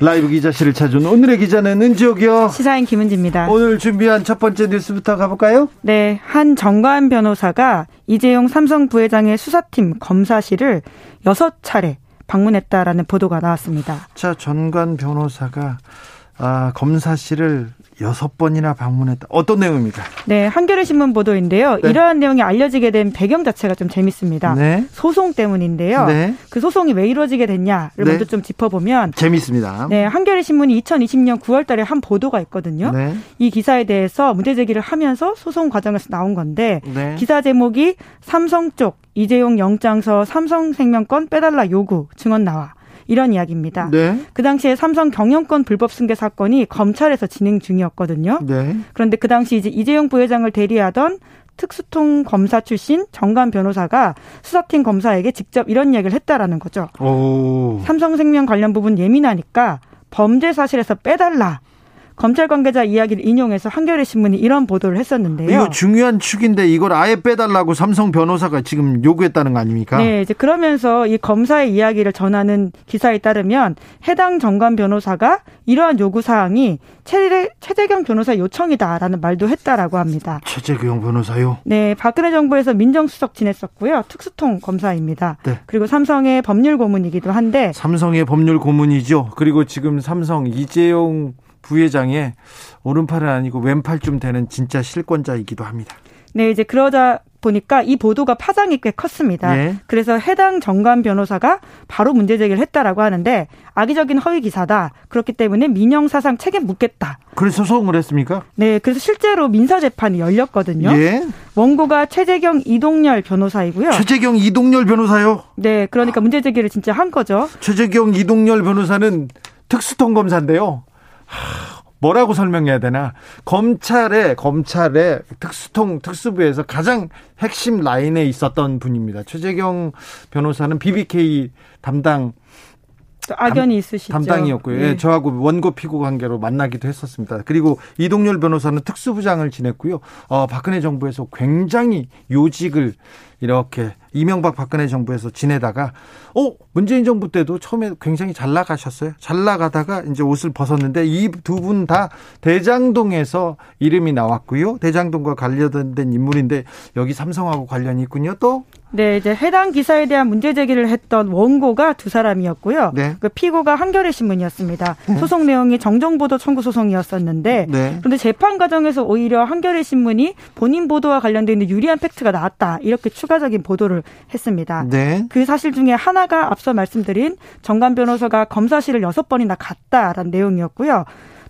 라이브 기자실을 찾은 오늘의 기자는 은지옥이요. 시사인 김은지입니다. 오늘 준비한 첫 번째 뉴스부터 가볼까요? 네, 한 정관 변호사가 이재용 삼성 부회장의 수사팀 검사실을 6차례 방문했다라는 보도가 나왔습니다. 자, 정관 변호사가 검사실을 6번이나 방문했다. 어떤 내용입니까? 네, 한겨레신문 보도인데요. 네. 이러한 내용이 알려지게 된 배경 자체가 좀 재밌습니다. 네. 소송 때문인데요. 네. 그 소송이 왜 이루어지게 됐냐를 네. 먼저 좀 짚어보면 재밌습니다. 네, 한겨레신문이 2020년 9월 달에 한 보도가 있거든요. 네. 이 기사에 대해서 문제 제기를 하면서 소송 과정에서 나온 건데 네. 기사 제목이 삼성 쪽 이재용 영장서 삼성생명 건 빼달라 요구 증언 나와. 이런 이야기입니다. 네. 그 당시에 삼성 경영권 불법 승계 사건이 검찰에서 진행 중이었거든요. 네. 그런데 그 당시 이제 이재용 부회장을 대리하던 특수통 검사 출신 정관 변호사가 수사팀 검사에게 직접 이런 이야기를 했다라는 거죠. 오. 삼성생명 관련 부분 예민하니까 범죄 사실에서 빼달라. 검찰 관계자 이야기를 인용해서 한겨레신문이 이런 보도를 했었는데요. 이거 중요한 축인데 이걸 아예 빼달라고 삼성 변호사가 지금 요구했다는 거 아닙니까? 네. 이제 그러면서 이 검사의 이야기를 전하는 기사에 따르면 해당 정관 변호사가 이러한 요구사항이 최재경 변호사 요청이다라는 말도 했다라고 합니다. 최재경 변호사요? 네. 박근혜 정부에서 민정수석 지냈었고요. 특수통 검사입니다. 네. 그리고 삼성의 법률 고문이기도 한데. 삼성의 법률 고문이죠. 그리고 지금 삼성 이재용 부회장의 오른팔은 아니고 왼팔쯤 되는 진짜 실권자이기도 합니다. 네, 이제 그러다 보니까 이 보도가 파장이 꽤 컸습니다. 예. 그래서 해당 정관 변호사가 바로 문제 제기를 했다라고 하는데 악의적인 허위 기사다. 그렇기 때문에 민형사상 책임 묻겠다. 그래서 소송을 했습니까? 네, 그래서 실제로 민사 재판이 열렸거든요. 예. 원고가 최재경 이동열 변호사이고요. 최재경 이동열 변호사요? 네, 그러니까 문제 제기를 진짜 한 거죠. 최재경 이동열 변호사는 특수통 검사인데요. 뭐라고 설명해야 되나? 검찰의 특수부에서 가장 핵심 라인에 있었던 분입니다. 최재경 변호사는 BBK 악연이 있으시죠. 담당이었고요. 네. 예, 저하고 원고 피고 관계로 만나기도 했었습니다. 그리고 이동열 변호사는 특수부장을 지냈고요. 박근혜 정부에서 굉장히 요직을 이렇게 이명박 박근혜 정부에서 지내다가 문재인 정부 때도 처음에 굉장히 잘 나가셨어요. 잘 나가다가 이제 옷을 벗었는데 이 두 분 다 대장동에서 이름이 나왔고요. 대장동과 관련된 인물인데 여기 삼성하고 관련이 있군요. 또 네, 이제 해당 기사에 대한 문제 제기를 했던 원고가 두 사람이었고요. 네. 그 피고가 한겨레신문이었습니다. 소송 내용이 정정보도 청구 소송이었었는데 네. 그런데 재판 과정에서 오히려 한겨레신문이 본인 보도와 관련돼 있는 유리한 팩트가 나왔다. 이렇게 추가적인 보도를 했습니다. 네. 그 사실 중에 하나가 앞서 말씀드린 정관 변호사가 검사실을 6번이나 갔다라는 내용이었고요.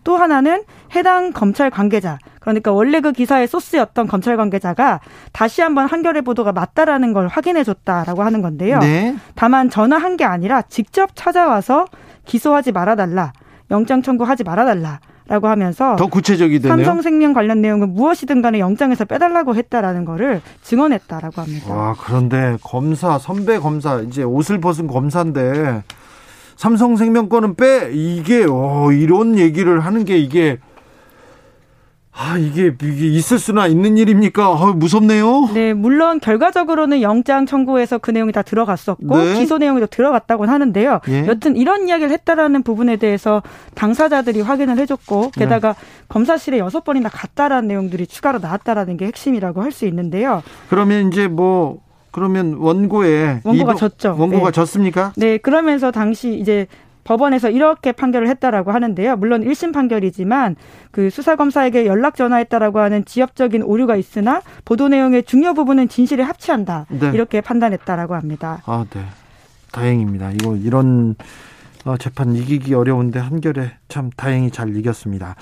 또 하나는 해당 검찰 관계자, 그러니까 원래 그 기사의 소스였던 검찰 관계자가 다시 한번 한겨레 보도가 맞다라는 걸 확인해줬다라고 하는 건데요. 네. 다만 전화한 게 아니라 직접 찾아와서 기소하지 말아달라, 영장 청구하지 말아달라. 라고 하면서 더 구체적이 되네요. 삼성생명 관련 내용은 무엇이든 간에 영장에서 빼달라고 했다라는 거를 증언했다라고 합니다. 와, 그런데 선배 검사 이제 옷을 벗은 검사인데 삼성생명 거는 빼 이게 이런 얘기를 하는 게 이게 있을 수나 있는 일입니까? 무섭네요. 네, 물론 결과적으로는 영장 청구에서 그 내용이 다 들어갔었고 네. 기소 내용도 들어갔다고는 하는데요. 예. 여튼 이런 이야기를 했다라는 부분에 대해서 당사자들이 확인을 해줬고 게다가 네. 검사실에 6번이나 갔다라는 내용들이 추가로 나왔다라는 게 핵심이라고 할 수 있는데요. 그러면 이제 그러면 원고가 졌죠. 원고가 네. 졌습니까? 네, 그러면서 당시 이제 법원에서 이렇게 판결을 했다라고 하는데요. 물론 1심 판결이지만 그 수사검사에게 연락 전화했다라고 하는 지엽적인 오류가 있으나 보도 내용의 중요 부분은 진실에 합치한다. 네. 이렇게 판단했다라고 합니다. 네. 다행입니다. 이런 재판 이기기 어려운데 한겨레 참 다행히 잘 이겼습니다.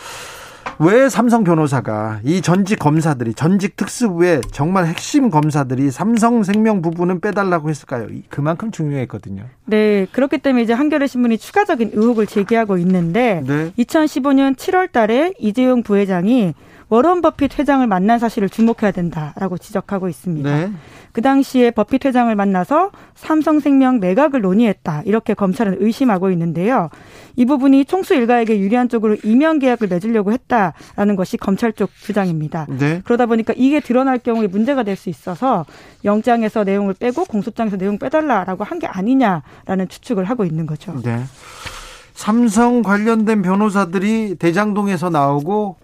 왜 삼성 변호사가 이 전직 검사들이, 전직 특수부의 정말 핵심 검사들이 삼성생명 부분은 빼달라고 했을까요? 그만큼 중요했거든요. 네, 그렇기 때문에 이제 한겨레신문이 추가적인 의혹을 제기하고 있는데, 네. 2015년 7월 달에 이재용 부회장이 워런 버핏 회장을 만난 사실을 주목해야 된다라고 지적하고 있습니다. 네. 그 당시에 버핏 회장을 만나서 삼성생명 매각을 논의했다, 이렇게 검찰은 의심하고 있는데요. 이 부분이 총수 일가에게 유리한 쪽으로 이면 계약을 맺으려고 했다라는 것이 검찰 쪽 주장입니다. 네. 그러다 보니까 이게 드러날 경우에 문제가 될 수 있어서 영장에서 내용을 빼고 공소장에서 내용 빼달라라고 한 게 아니냐라는 추측을 하고 있는 거죠. 네. 삼성 관련된 변호사들이 대장동에서 나오고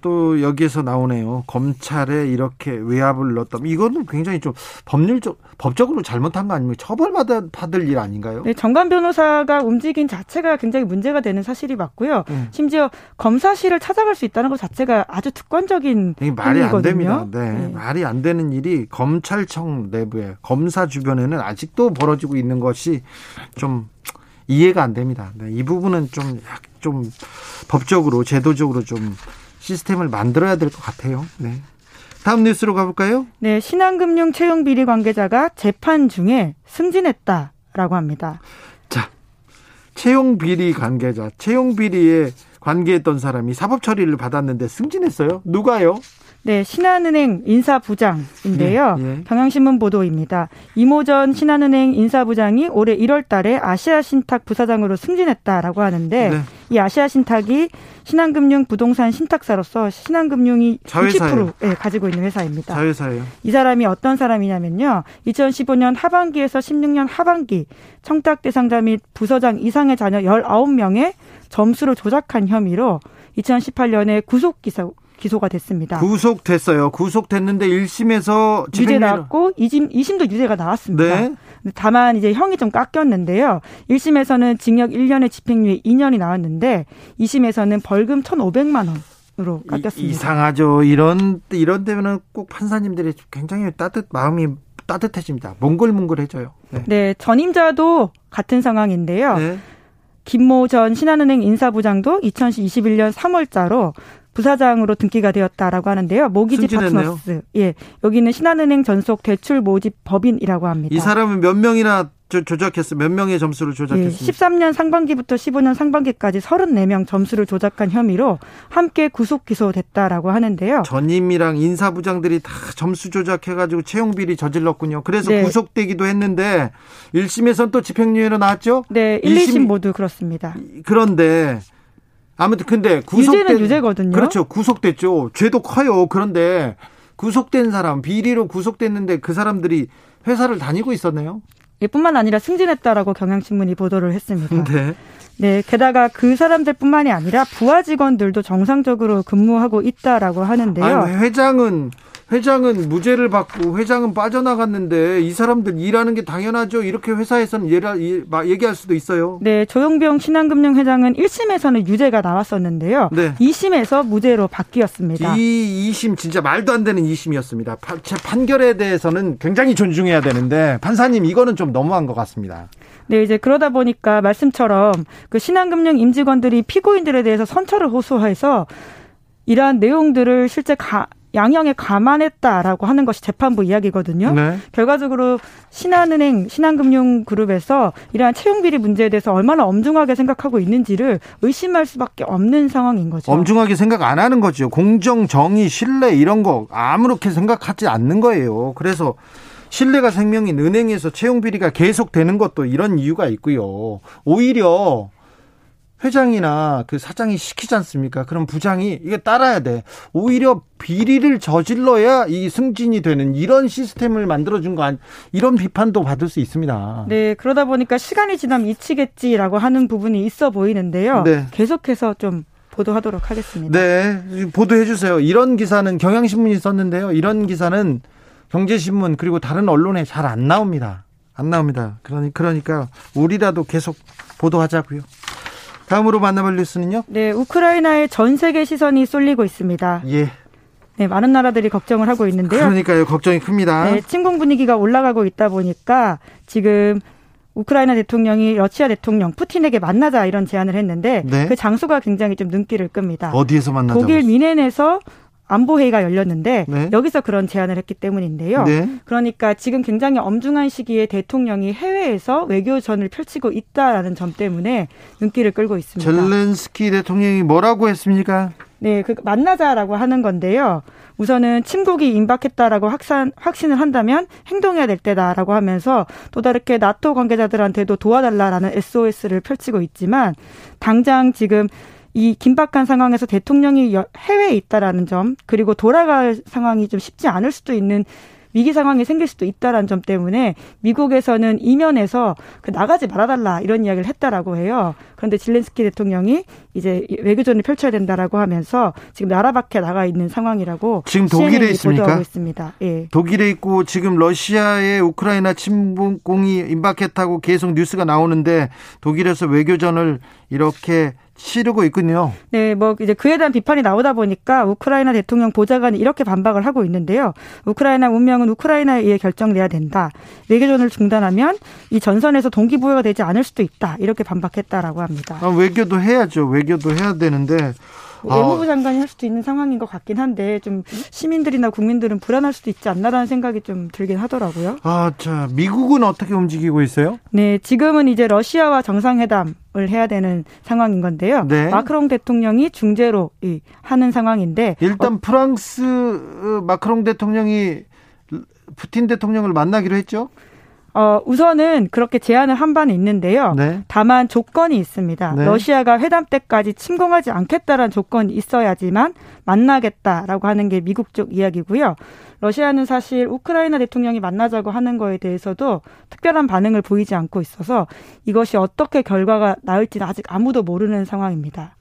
또 여기에서 나오네요. 검찰에 이렇게 외압을 넣었다. 이거는 굉장히 좀 법적으로 잘못한 거 아니면 처벌받을 일 아닌가요? 네, 정관 변호사가 움직인 자체가 굉장히 문제가 되는 사실이 맞고요. 심지어 검사실을 찾아갈 수 있다는 것 자체가 아주 특권적인 행위거든요. 말이 안 됩니다. 네, 네. 말이 안 되는 일이 검찰청 내부에, 검사 주변에는 아직도 벌어지고 있는 것이 좀 이해가 안 됩니다. 네, 이 부분은 좀 법적으로, 제도적으로 좀 시스템을 만들어야 될 것 같아요. 네. 다음 뉴스로 가볼까요? 네, 신한금융 채용 비리 관계자가 재판 중에 승진했다라고 합니다. 자, 채용 비리 관계자, 채용 비리에 관계했던 사람이 사법 처리를 받았는데 승진했어요? 누가요? 네, 신한은행 인사부장인데요. 예, 예. 경향신문 보도입니다. 이모 전 신한은행 인사부장이 올해 1월 달에 아시아신탁 부사장으로 승진했다라고 하는데, 네. 이 아시아신탁이 신한금융 부동산 신탁사로서 신한금융이 60% 가지고 있는 회사입니다. 자회사예요. 이 사람이 어떤 사람이냐면요, 2015년 하반기에서 16년 하반기 청탁 대상자 및 부서장 이상의 자녀 19명의 점수를 조작한 혐의로 2018년에 구속기소가 됐습니다. 구속됐어요. 구속됐는데 1심에서 유죄 나왔고 2심도 유죄가 나왔습니다. 네. 다만 이제 형이 좀 깎였는데요. 1심에서는 징역 1년에 집행유예 2년이 나왔는데 2심에서는 벌금 1,500만 원으로 깎였습니다. 이상하죠. 이런 데면은 꼭 판사님들이 굉장히 마음이 따뜻해집니다. 몽글몽글해져요. 네, 네, 전임자도 같은 상황인데요. 네. 김모 전 신한은행 인사부장도 2021년 3월자로 부사장으로 등기가 되었다라고 하는데요. 모기지 파트너스. 예. 여기는 신한은행 전속 대출 모집 법인이라고 합니다. 이 사람은 몇 명이나 조작했어요? 몇 명의 점수를 조작했습니까? 예, 13년 상반기부터 15년 상반기까지 34명 점수를 조작한 혐의로 함께 구속 기소됐다라고 하는데요. 전임이랑 인사부장들이 다 점수 조작해가지고 채용 비리 저질렀군요. 그래서 네. 구속되기도 했는데 1심에서는 또 집행유예로 나왔죠? 네. 1, 2심 모두 그렇습니다. 그런데 아무튼 근데 유죄는 유죄거든요. 그렇죠. 구속됐죠. 죄도 커요. 그런데 구속된 사람, 비리로 구속됐는데 그 사람들이 회사를 다니고 있었네요. 이뿐만 아니라 승진했다라고 경향신문이 보도를 했습니다. 네. 네, 게다가 그 사람들뿐만이 아니라 부하 직원들도 정상적으로 근무하고 있다라고 하는데요. 아니, 회장은 무죄를 받고 회장은 빠져나갔는데 이 사람들 일하는 게 당연하죠. 이렇게 회사에서는 얘기할 수도 있어요. 네, 조용병 신한금융 회장은 1심에서는 유죄가 나왔었는데요. 네. 2심에서 무죄로 바뀌었습니다. 이 2심 진짜 말도 안 되는 2심이었습니다. 판결에 대해서는 굉장히 존중해야 되는데 판사님 이거는 좀 너무한 것 같습니다. 네, 이제 그러다 보니까 말씀처럼 그 신한금융 임직원들이 피고인들에 대해서 선처를 호소해서 이러한 내용들을 실제 양형에 감안했다라고 하는 것이 재판부 이야기거든요. 네. 결과적으로 신한은행, 신한금융그룹에서 이러한 채용비리 문제에 대해서 얼마나 엄중하게 생각하고 있는지를 의심할 수밖에 없는 상황인 거죠. 엄중하게 생각 안 하는 거죠. 공정, 정의, 신뢰 이런 거 아무렇게 생각하지 않는 거예요. 그래서 신뢰가 생명인 은행에서 채용비리가 계속되는 것도 이런 이유가 있고요. 오히려 회장이나 그 사장이 시키지 않습니까? 그럼 부장이 이게 따라야 돼. 오히려 비리를 저질러야 이 승진이 되는 이런 시스템을 만들어준 거 아니, 이런 비판도 받을 수 있습니다. 네, 그러다 보니까 시간이 지나면 잊히겠지라고 하는 부분이 있어 보이는데요. 네. 계속해서 좀 보도하도록 하겠습니다. 네, 보도해 주세요. 이런 기사는 경향신문이 썼는데요. 이런 기사는 경제신문 그리고 다른 언론에 잘 안 나옵니다. 안 나옵니다. 그러니까 우리라도 계속 보도하자고요. 다음으로 만나볼 뉴스는요? 네, 우크라이나의 전 세계 시선이 쏠리고 있습니다. 예. 네, 많은 나라들이 걱정을 하고 있는데요. 그러니까요, 걱정이 큽니다. 네, 침공 분위기가 올라가고 있다 보니까 지금 우크라이나 대통령이 러시아 대통령 푸틴에게 만나자 이런 제안을 했는데 네. 그 장소가 굉장히 좀 눈길을 끕니다. 어디에서 만나자? 독일 미넨에서 안보회의가 열렸는데 네. 여기서 그런 제안을 했기 때문인데요. 네. 그러니까 지금 굉장히 엄중한 시기에 대통령이 해외에서 외교전을 펼치고 있다라는 점 때문에 눈길을 끌고 있습니다. 젤렌스키 대통령이 뭐라고 했습니까? 네, 그 만나자라고 하는 건데요. 우선은 침국이 임박했다라고 확신을 한다면 행동해야 될 때다라고 하면서 또 다르게 나토 관계자들한테도 도와달라라는 SOS를 펼치고 있지만 당장 지금 이 긴박한 상황에서 대통령이 해외에 있다라는 점 그리고 돌아갈 상황이 좀 쉽지 않을 수도 있는 위기 상황이 생길 수도 있다라는 점 때문에 미국에서는 이면에서 나가지 말아달라 이런 이야기를 했다라고 해요. 그런데 젤렌스키 대통령이 이제 외교전을 펼쳐야 된다라고 하면서 지금 나라 밖에 나가 있는 상황이라고 지금 독일에 있습니까? 보도하고 있습니다. 예. 독일에 있고 지금 러시아의 우크라이나 침공이 임박했다고 계속 뉴스가 나오는데 독일에서 외교전을 이렇게 치르고 있군요. 네, 뭐 이제 그에 대한 비판이 나오다 보니까 우크라이나 대통령 보좌관이 이렇게 반박을 하고 있는데요. 우크라이나 운명은 우크라이나에 의해 결정돼야 된다. 외교전을 중단하면 이 전선에서 동기부여가 되지 않을 수도 있다. 이렇게 반박했다라고 합니다. 아, 외교도 해야죠. 외교도 해야 되는데. 외무부 장관이 할 수도 있는 상황인 것 같긴 한데 좀 시민들이나 국민들은 불안할 수도 있지 않나라는 생각이 좀 들긴 하더라고요. 아, 자, 미국은 어떻게 움직이고 있어요? 네, 지금은 이제 러시아와 정상회담을 해야 되는 상황인 건데요. 네. 마크롱 대통령이 중재로 하는 상황인데 일단 프랑스 마크롱 대통령이 푸틴 대통령을 만나기로 했죠? 우선은 그렇게 제안을 한 바는 있는데요. 네. 다만 조건이 있습니다. 네. 러시아가 회담 때까지 침공하지 않겠다라는 조건이 있어야지만 만나겠다라고 하는 게 미국 쪽 이야기고요. 러시아는 사실 우크라이나 대통령이 만나자고 하는 거에 대해서도 특별한 반응을 보이지 않고 있어서 이것이 어떻게 결과가 나올지는 아직 아무도 모르는 상황입니다.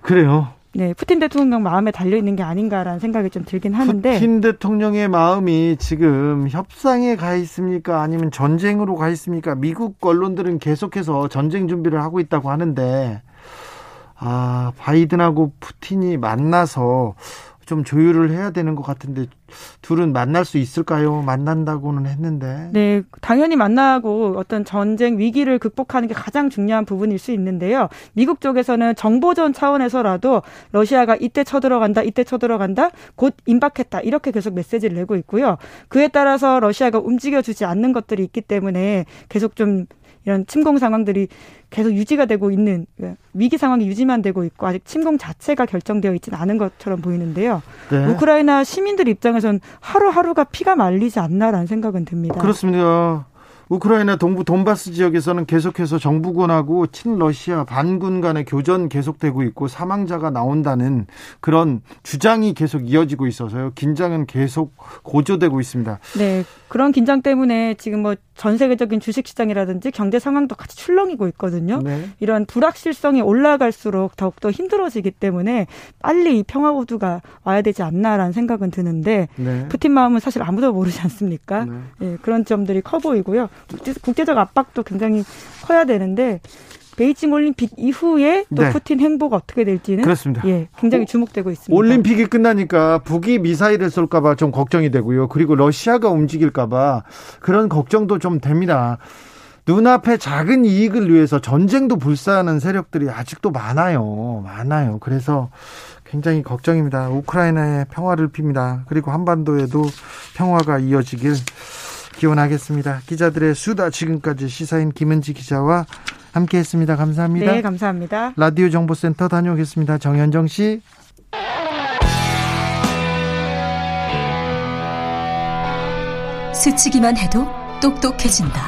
그래요. 네, 푸틴 대통령 마음에 달려있는 게 아닌가라는 생각이 좀 들긴 하는데 푸틴 대통령의 마음이 지금 협상에 가 있습니까? 아니면 전쟁으로 가 있습니까? 미국 언론들은 계속해서 전쟁 준비를 하고 있다고 하는데 아, 바이든하고 푸틴이 만나서 좀 조율을 해야 되는 것 같은데 둘은 만날 수 있을까요? 만난다고는 했는데. 네, 당연히 만나고 어떤 전쟁 위기를 극복하는 게 가장 중요한 부분일 수 있는데요. 미국 쪽에서는 정보전 차원에서라도 러시아가 이때 쳐들어간다, 곧 임박했다 이렇게 계속 메시지를 내고 있고요. 그에 따라서 러시아가 움직여주지 않는 것들이 있기 때문에 계속 좀 이런 침공 상황들이 계속 유지가 되고 있는 위기 상황이 유지만 되고 있고 아직 침공 자체가 결정되어 있지는 않은 것처럼 보이는데요. 네. 우크라이나 시민들 입장에선 하루하루가 피가 말리지 않나라는 생각은 듭니다. 그렇습니다. 우크라이나 동부 돈바스 지역에서는 계속해서 정부군하고 친러시아 반군 간의 교전 계속되고 있고 사망자가 나온다는 그런 주장이 계속 이어지고 있어서요. 긴장은 계속 고조되고 있습니다. 네, 그런 긴장 때문에 지금 뭐 전 세계적인 주식시장이라든지 경제 상황도 같이 출렁이고 있거든요. 네. 이런 불확실성이 올라갈수록 더욱더 힘들어지기 때문에 빨리 이 평화 우두가 와야 되지 않나라는 생각은 드는데 네. 푸틴 마음은 사실 아무도 모르지 않습니까? 네. 네, 그런 점들이 커 보이고요. 국제적 압박도 굉장히 커야 되는데 베이징 올림픽 이후에 또 네. 푸틴 행보가 어떻게 될지는 그렇습니다. 예, 굉장히 주목되고 있습니다. 올림픽이 끝나니까 북이 미사일을 쏠까 봐 좀 걱정이 되고요. 그리고 러시아가 움직일까 봐 그런 걱정도 좀 됩니다. 눈앞에 작은 이익을 위해서 전쟁도 불사하는 세력들이 아직도 많아요. 그래서 굉장히 걱정입니다. 우크라이나의 평화를 빕니다. 그리고 한반도에도 평화가 이어지길 기원하겠습니다. 기자들의 수다 지금까지 시사인 김은지 기자와 함께했습니다. 감사합니다. 네, 감사합니다. 라디오 정보센터 다녀오겠습니다. 정현정 씨. 스치기만 해도 똑똑해진다.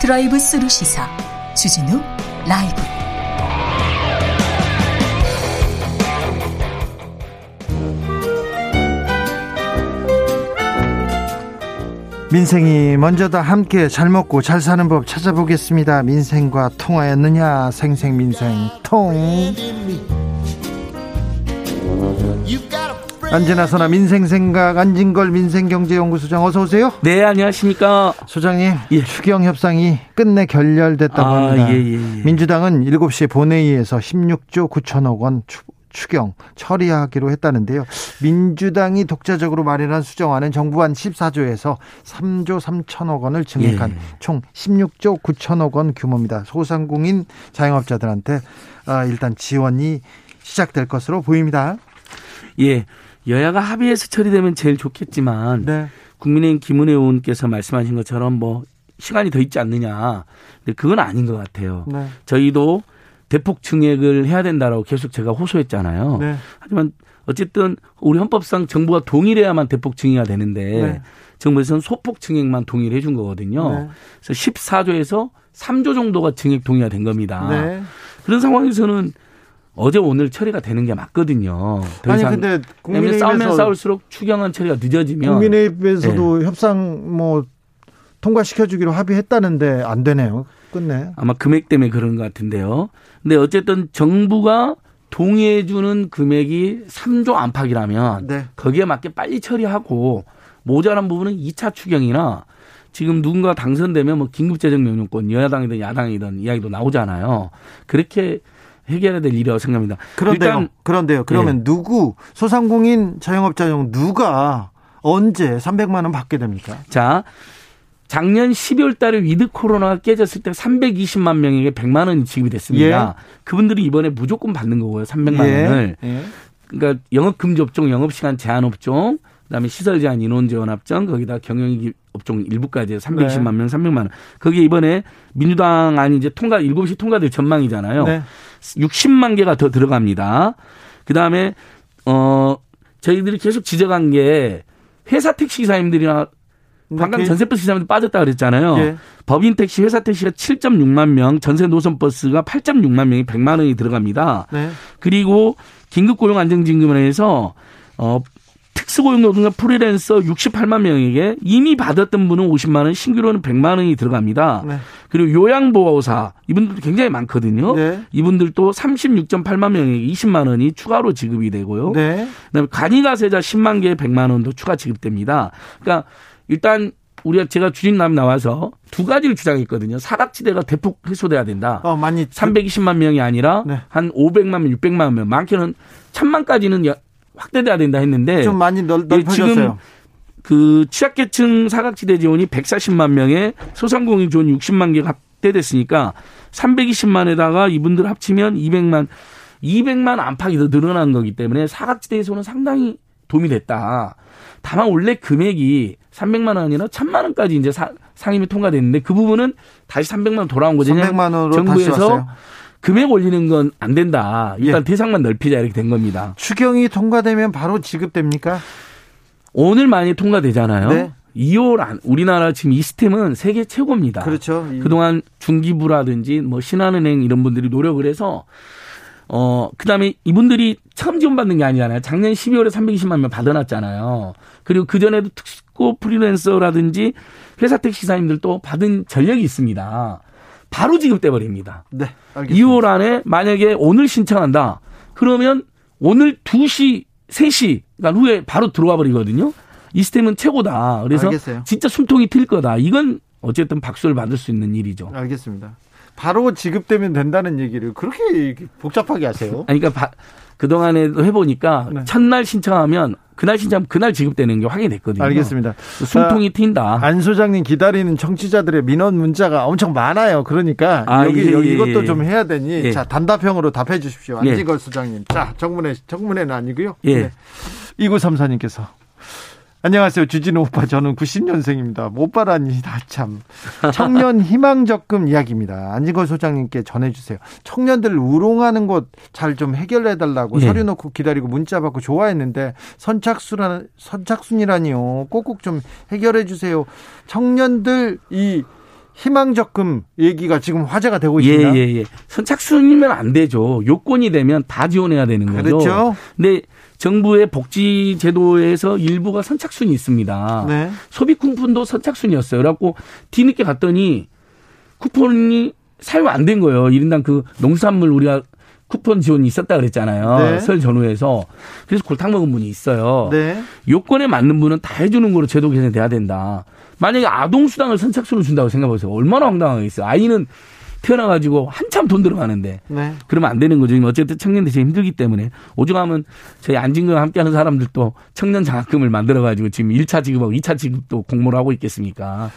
드라이브 스루 시사 주진우 라이브. 민생이 먼저다. 함께 잘 먹고 잘 사는 법 찾아보겠습니다. 민생과 통하였느냐 생생민생통. 언제나 서나 민생생각 안진걸 민생경제연구소장 어서 오세요. 네, 안녕하십니까 소장님. 예. 추경 협상이 끝내 결렬됐다고 합니다. 민주당은 7시 본회의에서 16조 9천억 원 추경 처리하기로 했다는데요. 민주당이 독자적으로 마련한 수정안은 정부안 14조에서 3조 3천억 원을 증액한 총 16조 9천억 원 규모입니다. 소상공인 자영업자들한테 일단 지원이 시작될 것으로 보입니다. 예, 여야가 합의해서 처리되면 제일 좋겠지만 국민의힘 김은혜 의원께서 말씀하신 것처럼 뭐 시간이 더 있지 않느냐. 근데 그건 아닌 것 같아요. 저희도 대폭 증액을 해야 된다라고 계속 제가 호소했잖아요. 하지만 어쨌든 우리 헌법상 정부가 동의해야만 대폭 증액이 되는데 정부에서는 소폭 증액만 동의를 해준 거거든요. 그래서 14조에서 3조 정도가 증액 동의가 된 겁니다. 그런 상황에서는 어제 오늘 처리가 되는 게 맞거든요. 더 이상 아니 근데 국민의힘에서 싸우면 싸울수록 추경안 처리가 늦어지면 국민의힘에서도 협상 뭐 통과시켜주기로 합의했다는데 안 되네요. 끝내. 아마 금액 때문에 그런 것 같은데요. 근데 어쨌든 정부가 동의해주는 금액이 3조 안팎이라면 거기에 맞게 빨리 처리하고 모자란 부분은 2차 추경이나 지금 누군가 당선되면 뭐 긴급재정명령권 여야당이든 야당이든 이야기도 나오잖아요. 그렇게 해결해야 될 일이라고 생각합니다. 그런데요. 그러면 누구 소상공인 자영업자용 누가 언제 300만 원 받게 됩니까? 자, 작년 12월 달에 위드 코로나가 깨졌을 때 320만 명에게 100만 원이 지급이 됐습니다. 그분들이 이번에 무조건 받는 거고요. 300만 원을. 그러니까 영업금지 업종, 영업시간 제한 업종, 그다음에 시설 제한 인원 제한 업종, 거기다 경영 업종 일부까지 320만 명, 300만 원. 거기에 이번에 민주당 안이 이제 7시 통과될 전망이잖아요. 60만 개가 더 들어갑니다. 그다음에 저희들이 계속 지적한 게 회사 택시 기사님들이나 방금 전세버스 기사님들 빠졌다 그랬잖아요. 법인 택시, 회사 택시가 7.6만 명, 전세 노선 버스가 8.6만 명이 100만 원이 들어갑니다. 그리고 긴급 고용 안정지원금에서 특수고용 노동자 프리랜서 68만 명에게 이미 받았던 분은 50만 원, 신규로는 100만 원이 들어갑니다. 그리고 요양보호사 이분들도 굉장히 많거든요. 이분들도 36.8만 명에게 20만 원이 추가로 지급이 되고요. 그다음에 간이가세자 10만 개에 100만 원도 추가 지급됩니다. 그러니까 일단 우리가 제가 주진남 나와서 두 가지를 주장했거든요. 사각지대가 대폭 해소돼야 된다. 많이 320만 명이 아니라 한 500만 명, 600만 명, 많게는 1000만까지는 확대돼야 된다 했는데 좀 많이 넓혀졌어요. 지금 그 취약계층 사각지대 지원이 140만 명에 소상공인 지원 60만 개가 확대됐으니까 320만에다가 이분들 합치면 200만 안팎이 더 늘어난 거기 때문에 사각지대에서는 상당히 도움이 됐다. 다만 원래 금액이 300만 원이나 1000만 원까지 이제 상임위 통과됐는데 그 부분은 다시 300만 원 돌아온 거죠. 300만 원으로 정부에서 다시 왔어요. 금액 올리는 건 안 된다. 일단 대상만 넓히자 이렇게 된 겁니다. 추경이 통과되면 바로 지급됩니까? 오늘 많이 통과되잖아요. 2월 안 우리나라 지금 이 시스템은 세계 최고입니다. 그렇죠. 그동안 중기부라든지 뭐 신한은행 이런 분들이 노력을 해서 그다음에 이분들이 처음 지원받는 게 아니잖아요. 작년 12월에 320만 명 받아놨잖아요. 그리고 그전에도 특수 프리랜서라든지 회사 택시사님들도 받은 전력이 있습니다. 바로 지급돼버립니다. 네, 알겠습니다. 2월 안에 만약에 오늘 신청한다. 그러면 오늘 2시, 3시 후에 바로 들어와 버리거든요. 이 시스템은 최고다. 그래서 알겠어요. 진짜 숨통이 트일 거다. 이건 어쨌든 박수를 받을 수 있는 일이죠. 알겠습니다. 바로 지급되면 된다는 얘기를 그렇게 복잡하게 하세요. 아니, 그러니까 그동안에 해보니까 첫날 신청하면 그날 지급되는 게 확인이 됐거든요. 알겠습니다. 숨통이 트인다. 안 소장님 기다리는 청취자들의 민원 문자가 엄청 많아요. 그러니까 이것도 좀 해야 되니 자 단답형으로 답해 주십시오. 안진걸 소장님. 자 정문회는 아니고요. 2934님께서 안녕하세요. 주진우 오빠. 저는 90년생입니다. 오빠라니 다 참. 청년 희망적금 이야기입니다. 안진걸 소장님께 전해주세요. 청년들 우롱하는 것 잘 좀 해결해달라고 서류 놓고 기다리고 문자 받고 좋아했는데 선착순이라니요. 꼭꼭 좀 해결해주세요. 청년들 이 희망적금 얘기가 지금 화제가 되고 있습니다. 선착순이면 안 되죠. 요건이 되면 다 지원해야 되는 거죠. 그렇죠. 근데 정부의 복지 제도에서 일부가 선착순이 있습니다. 소비 쿠폰도 선착순이었어요. 그래갖고 뒤늦게 갔더니 쿠폰이 사용 안 된 거예요. 1인당 그 농산물 우리가 쿠폰 지원이 있었다 그랬잖아요. 설 전후에서. 그래서 골탕 먹은 분이 있어요. 요건에 맞는 분은 다 해주는 거로 제도 개선이 돼야 된다. 만약에 아동수당을 선착순으로 준다고 생각해보세요. 얼마나 황당하겠어요. 아이는 튀어나가지고 한참 돈 들어가는데 네. 그러면 안 되는 거죠. 어쨌든 청년들이 지금 힘들기 때문에 오죽하면 저희 안진근과 함께하는 사람들도 청년 장학금을 만들어가지고 지금 1차 지급하고 2차 지급도 공모를 하고 있겠습니까.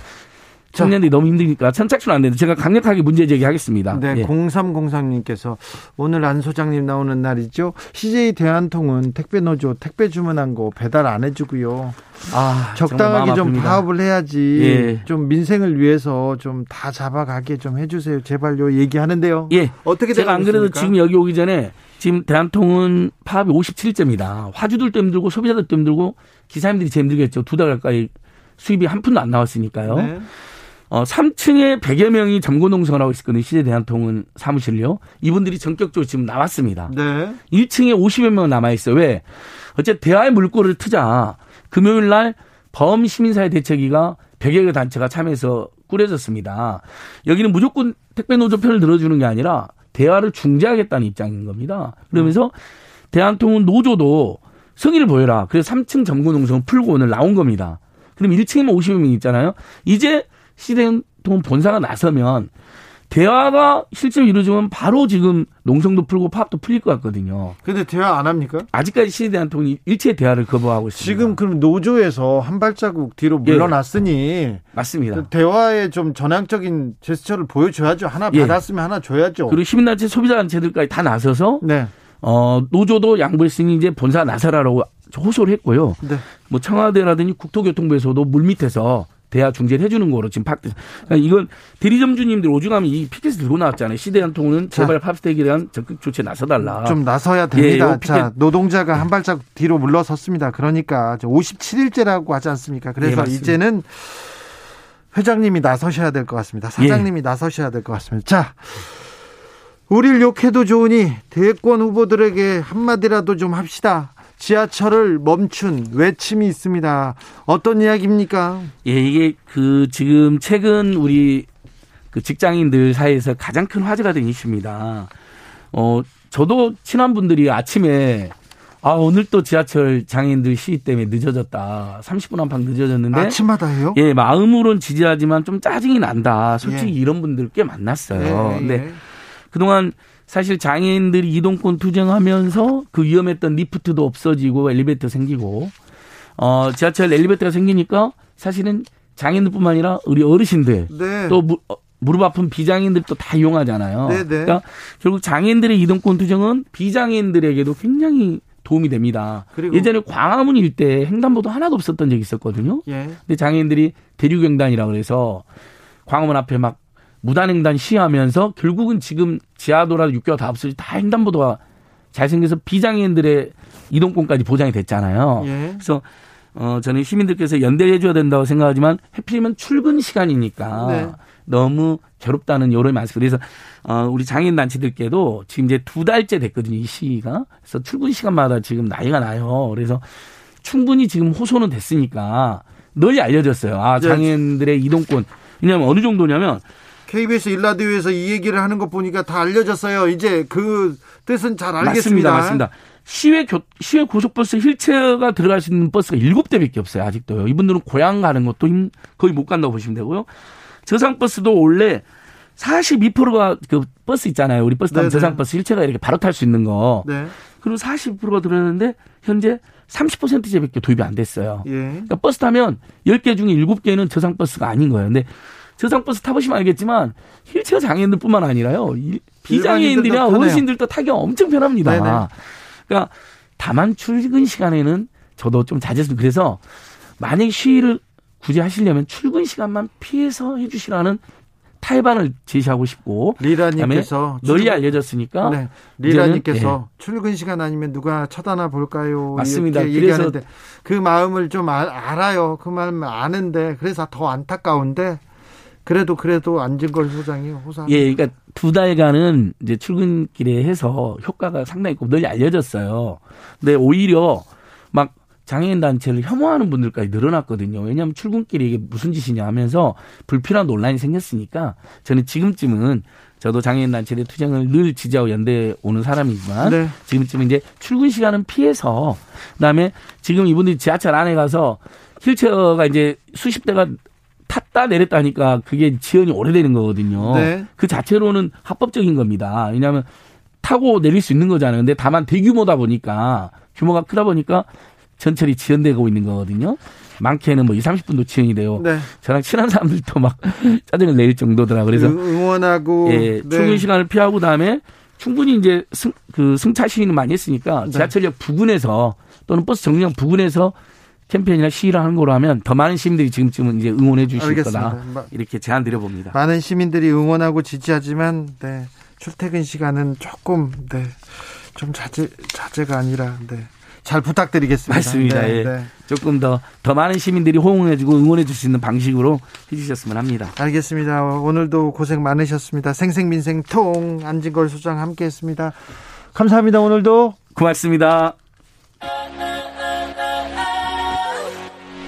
청년들이 너무 힘드니까 선착순 안 되는데 제가 강력하게 문제 제기하겠습니다. 네, 예. 0303님께서 오늘 안 소장님 나오는 날이죠. CJ 대한통운 택배노조 택배 주문한 거 배달 안 해주고요. 아, 적당하게 좀 파업을 해야지. 예. 좀 민생을 위해서 좀 다 잡아가게 좀 해주세요. 제발요 얘기하는데요. 예, 어떻게 제가 안 그래도 있습니까? 지금 여기 오기 전에 지금 대한통운 파업이 57일째입니다. 화주들도 힘들고 소비자들도 힘들고 기사님들이 제일 힘들겠죠. 두 달 가까이 수입이 한 푼도 안 나왔으니까요. 네. 3층에 100여 명이 점거농성을 하고 있었거든요. CJ대한통운 사무실요. 이분들이 전격적으로 지금 나왔습니다. 네. 1층에 50여 명 남아있어요. 왜? 어쨌든 대화의 물꼬를 트자. 금요일 날 범시민사회 대책위가 100여 개 단체가 참여해서 꾸려졌습니다. 여기는 무조건 택배노조 편을 들어주는 게 아니라 대화를 중재하겠다는 입장인 겁니다. 그러면서 대한통운 노조도 성의를 보여라. 그래서 3층 점거농성을 풀고 오늘 나온 겁니다. 그럼 1층에만 50여 명 있잖아요. 이제 시대통운 본사가 나서면 대화가 실제로 이루어지면 바로 지금 농성도 풀고 파업도 풀릴 것 같거든요. 그런데 대화 안 합니까? 아직까지 시대통운이 일체 대화를 거부하고 있습니다. 지금 그럼 노조에서 한 발자국 뒤로 물러났으니 예. 맞습니다. 대화에 좀 전향적인 제스처를 보여줘야죠. 하나 받았으면 예. 하나 줘야죠. 그리고 시민단체 소비자단체들까지 다 나서서 네. 노조도 양보했으니 이제 본사 나서라고 호소를 했고요. 네. 뭐 청와대라든지 국토교통부에서도 물밑에서 대화 중재를 해주는 거로 지금 팍. 그러니까 이건 대리점주님들 오죽하면 이 피켓을 들고 나왔잖아요. 시대한통운은 제발 팝스텍에 대한 적극 조치에 나서달라. 좀 나서야 됩니다. 예, 자, 노동자가 한 발짝 뒤로 물러섰습니다. 그러니까 57일째라고 하지 않습니까? 그래서 예, 이제는 회장님이 나서셔야 될 것 같습니다. 사장님이 예. 나서셔야 될 것 같습니다. 자, 우리를 욕해도 좋으니 대권 후보들에게 한마디라도 좀 합시다. 지하철을 멈춘 외침이 있습니다. 어떤 이야기입니까? 예, 이게 지금 최근 우리 직장인들 사이에서 가장 큰 화제가 된 이슈입니다. 저도 친한 분들이 아침에 오늘 또 지하철 장애인들 시위 때문에 늦어졌다. 30분 한방 늦어졌는데. 아침마다 해요? 예, 마음으론 지지하지만 좀 짜증이 난다. 솔직히 예. 이런 분들 꽤 만났어요. 예, 예. 근데 그동안 사실 장애인들이 이동권 투쟁하면서 그 위험했던 리프트도 없어지고 엘리베이터 생기고 지하철 엘리베이터가 생기니까 사실은 장애인들뿐만 아니라 우리 어르신들 네. 또 무릎 아픈 비장애인들도 다 이용하잖아요. 네, 네. 그러니까 결국 장애인들의 이동권 투쟁은 비장애인들에게도 굉장히 도움이 됩니다. 예전에 광화문 일대에 횡단보도 하나도 없었던 적이 있었거든요. 예. 근데 장애인들이 대륙횡단이라 그래서 광화문 앞에 막 무단횡단 시위하면서 결국은 지금 지하도라도 6개월 다 없어지 다 횡단보도가 잘생겨서 비장애인들의 이동권까지 보장이 됐잖아요. 예. 그래서 저는 시민들께서 연대해 줘야 된다고 생각하지만 해필이면 출근 시간이니까 네. 너무 괴롭다는 여론이 많습니다. 그래서 우리 장애인 단체들께도 지금 이제 두 달째 됐거든요. 이 시위가. 그래서 출근 시간마다 지금 난리가 나요. 그래서 충분히 지금 호소는 됐으니까 널리 알려졌어요. 장애인들의 이동권. 왜냐하면 어느 정도냐면 KBS 일라디오에서 이 얘기를 하는 것 보니까 다 알려졌어요. 이제 그 뜻은 잘 알겠습니다. 맞습니다. 시외 고속버스 휠체어가 들어갈 수 있는 버스가 7대밖에 없어요. 아직도요. 이분들은 고향 가는 것도 거의 못 간다고 보시면 되고요. 저상버스도 원래 42%가 그 버스 있잖아요. 우리 버스 타면 저상버스 휠체어가 이렇게 바로 탈 수 있는 거. 네. 그리고 40%가 들어갔는데 현재 30%제밖에 도입이 안 됐어요. 예. 그러니까 버스 타면 10개 중에 7개는 저상버스가 아닌 거예요. 근데 저상버스 타보시면 알겠지만 휠체어 장애인들뿐만 아니라요. 비장애인들이나 어르신들도 타기가 엄청 편합니다. 네네. 그러니까 다만 출근 시간에는 저도 좀 자제했습니다. 그래서 만약에 시위를 굳이 하시려면 출근 시간만 피해서 해 주시라는 탈반을 제시하고 싶고 리라님께서 널리 알려졌으니까 네. 리라님께서 예. 출근 시간 아니면 누가 쳐다나 볼까요? 맞습니다. 이렇게 얘기하는데 그 마음을 좀 알아요. 그 마음 아는데 그래서 더 안타까운데 그래도 안진걸 소장이 호소합니다. 예, 그러니까 두 달간은 이제 출근길에 해서 효과가 상당히 있고 널리 알려졌어요. 근데 오히려 막 장애인 단체를 혐오하는 분들까지 늘어났거든요. 왜냐하면 출근길에 이게 무슨 짓이냐 하면서 불필요한 논란이 생겼으니까 저는 지금쯤은 저도 장애인 단체의 투쟁을 늘 지지하고 연대해 오는 사람이지만 네. 지금쯤은 이제 출근 시간은 피해서 그다음에 지금 이분들이 지하철 안에 가서 휠체어가 이제 수십 대가 떴다 내렸다 하니까 그게 지연이 오래되는 거거든요. 네. 그 자체로는 합법적인 겁니다. 왜냐하면 타고 내릴 수 있는 거잖아요. 근데 다만 대규모다 보니까 규모가 크다 보니까 전철이 지연되고 있는 거거든요. 많게는 뭐 20, 30분도 지연이 돼요. 네. 저랑 친한 사람들도 막 짜증을 낼 정도더라. 그래서 응원하고 예, 네. 출근 시간을 피하고 다음에 충분히 이제 승차 시위는 많이 했으니까 지하철역 네. 부근에서 또는 버스 정류장 부근에서 캠페인이나 시위를 하는 거로 하면 더 많은 시민들이 지금쯤은 이제 응원해 주실 알겠습니다. 거다. 이렇게 제안 드려봅니다. 많은 시민들이 응원하고 지지하지만 네. 출퇴근 시간은 조금 네. 좀 자제가 아니라 네. 잘 부탁드리겠습니다. 맞습니다. 네, 예. 네. 조금 더 많은 시민들이 호응해주고 응원해줄 수 있는 방식으로 해주셨으면 합니다. 알겠습니다. 오늘도 고생 많으셨습니다. 생생민생통 안진걸 소장 함께했습니다. 감사합니다. 오늘도 고맙습니다.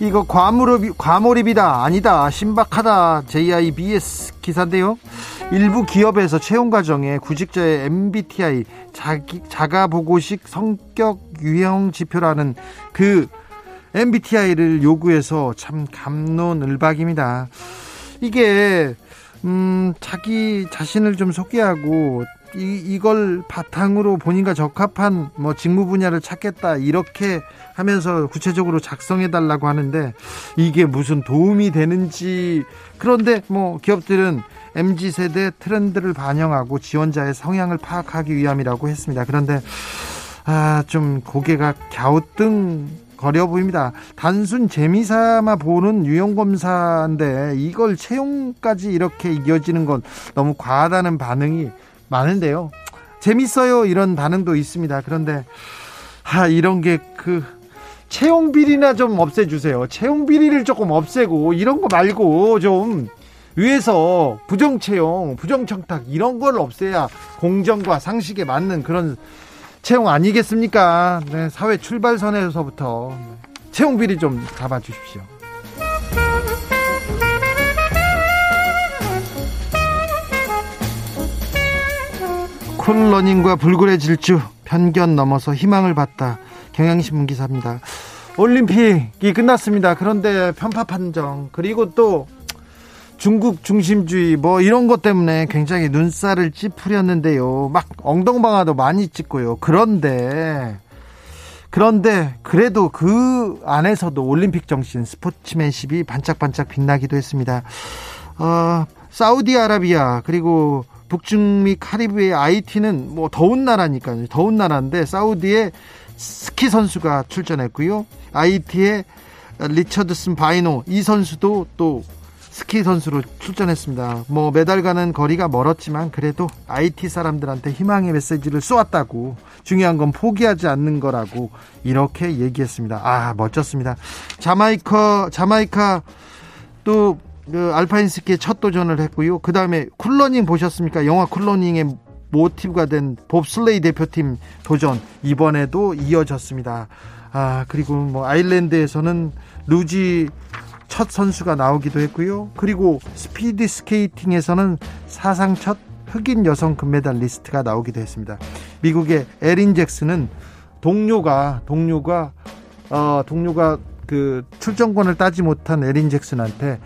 이거 과몰입이다 아니다 신박하다 JIBS 기사인데요. 일부 기업에서 채용 과정에 구직자의 MBTI 자가보고식 성격 유형 지표라는 그 MBTI를 요구해서 참 갑론을박입니다. 이게 자기 자신을 좀 소개하고 이걸 바탕으로 본인과 적합한 뭐 직무 분야를 찾겠다 이렇게 하면서 구체적으로 작성해달라고 하는데 이게 무슨 도움이 되는지. 그런데 뭐 기업들은 MZ세대 트렌드를 반영하고 지원자의 성향을 파악하기 위함이라고 했습니다. 그런데 좀 고개가 갸우뚱거려 보입니다. 단순 재미삼아 보는 유형검사인데 이걸 채용까지 이렇게 이어지는 건 너무 과하다는 반응이 많은데요. 재밌어요 이런 반응도 있습니다. 그런데 이런 게 채용 비리나 좀 없애주세요. 채용 비리를 조금 없애고 이런 거 말고 좀 위에서 부정 채용, 부정 청탁 이런 걸 없애야 공정과 상식에 맞는 그런 채용 아니겠습니까? 네, 사회 출발선에서부터 채용 비리 좀 잡아주십시오. 쿨러닝과 불굴의 질주, 편견 넘어서 희망을 봤다. 경향신문 기사입니다. 올림픽이 끝났습니다. 그런데 편파 판정 그리고 또 중국 중심주의 뭐 이런 것 때문에 굉장히 눈살을 찌푸렸는데요. 막 엉덩방아도 많이 찍고요. 그런데 그래도 그 안에서도 올림픽 정신 스포츠맨십이 반짝반짝 빛나기도 했습니다. 사우디아라비아 그리고 북중미 카리브의 IT는 뭐 더운 나라니까요. 더운 나라인데 사우디의 스키 선수가 출전했고요. IT의 리처드슨 바이노 이 선수도 또 스키 선수로 출전했습니다. 뭐 메달과는 거리가 멀었지만 그래도 IT 사람들한테 희망의 메시지를 쏘았다고 중요한 건 포기하지 않는 거라고 이렇게 얘기했습니다. 멋졌습니다. 자마이카 또 알파인 스키의 첫 도전을 했고요. 그 다음에 쿨러닝 보셨습니까? 영화 쿨러닝의 모티브가 된 봅슬레이 대표팀 도전 이번에도 이어졌습니다. 그리고 뭐 아일랜드에서는 루지 첫 선수가 나오기도 했고요. 그리고 스피드 스케이팅에서는 사상 첫 흑인 여성 금메달리스트가 나오기도 했습니다. 미국의 에린 잭슨은 동료가 그 출전권을 따지 못한 에린 잭슨한테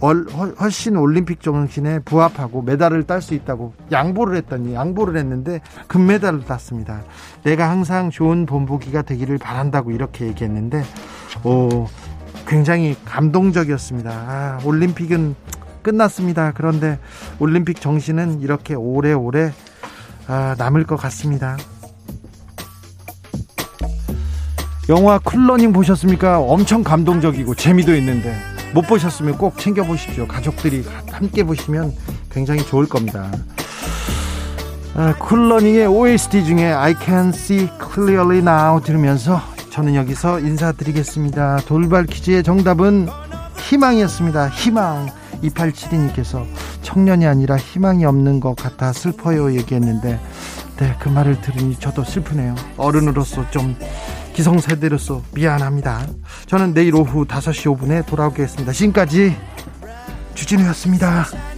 훨씬 올림픽 정신에 부합하고 메달을 딸 수 있다고 양보를 했는데 금메달을 땄습니다. 내가 항상 좋은 본보기가 되기를 바란다고 이렇게 얘기했는데 굉장히 감동적이었습니다. 올림픽은 끝났습니다. 그런데 올림픽 정신은 이렇게 오래오래 남을 것 같습니다. 영화 쿨러닝 보셨습니까? 엄청 감동적이고 재미도 있는데 못 보셨으면 꼭 챙겨보십시오. 가족들이 함께 보시면 굉장히 좋을 겁니다. 쿨러닝의 OST 중에 I Can See Clearly Now 들으면서 저는 여기서 인사드리겠습니다. 돌발 퀴즈의 정답은 희망이었습니다. 희망. 2872님께서 청년이 아니라 희망이 없는 것 같아 슬퍼요 얘기했는데, 네, 그 말을 들으니 저도 슬프네요. 어른으로서 좀 기성세대로서 미안합니다. 저는 내일 오후 5시 5분에 돌아오겠습니다. 지금까지 주진우였습니다.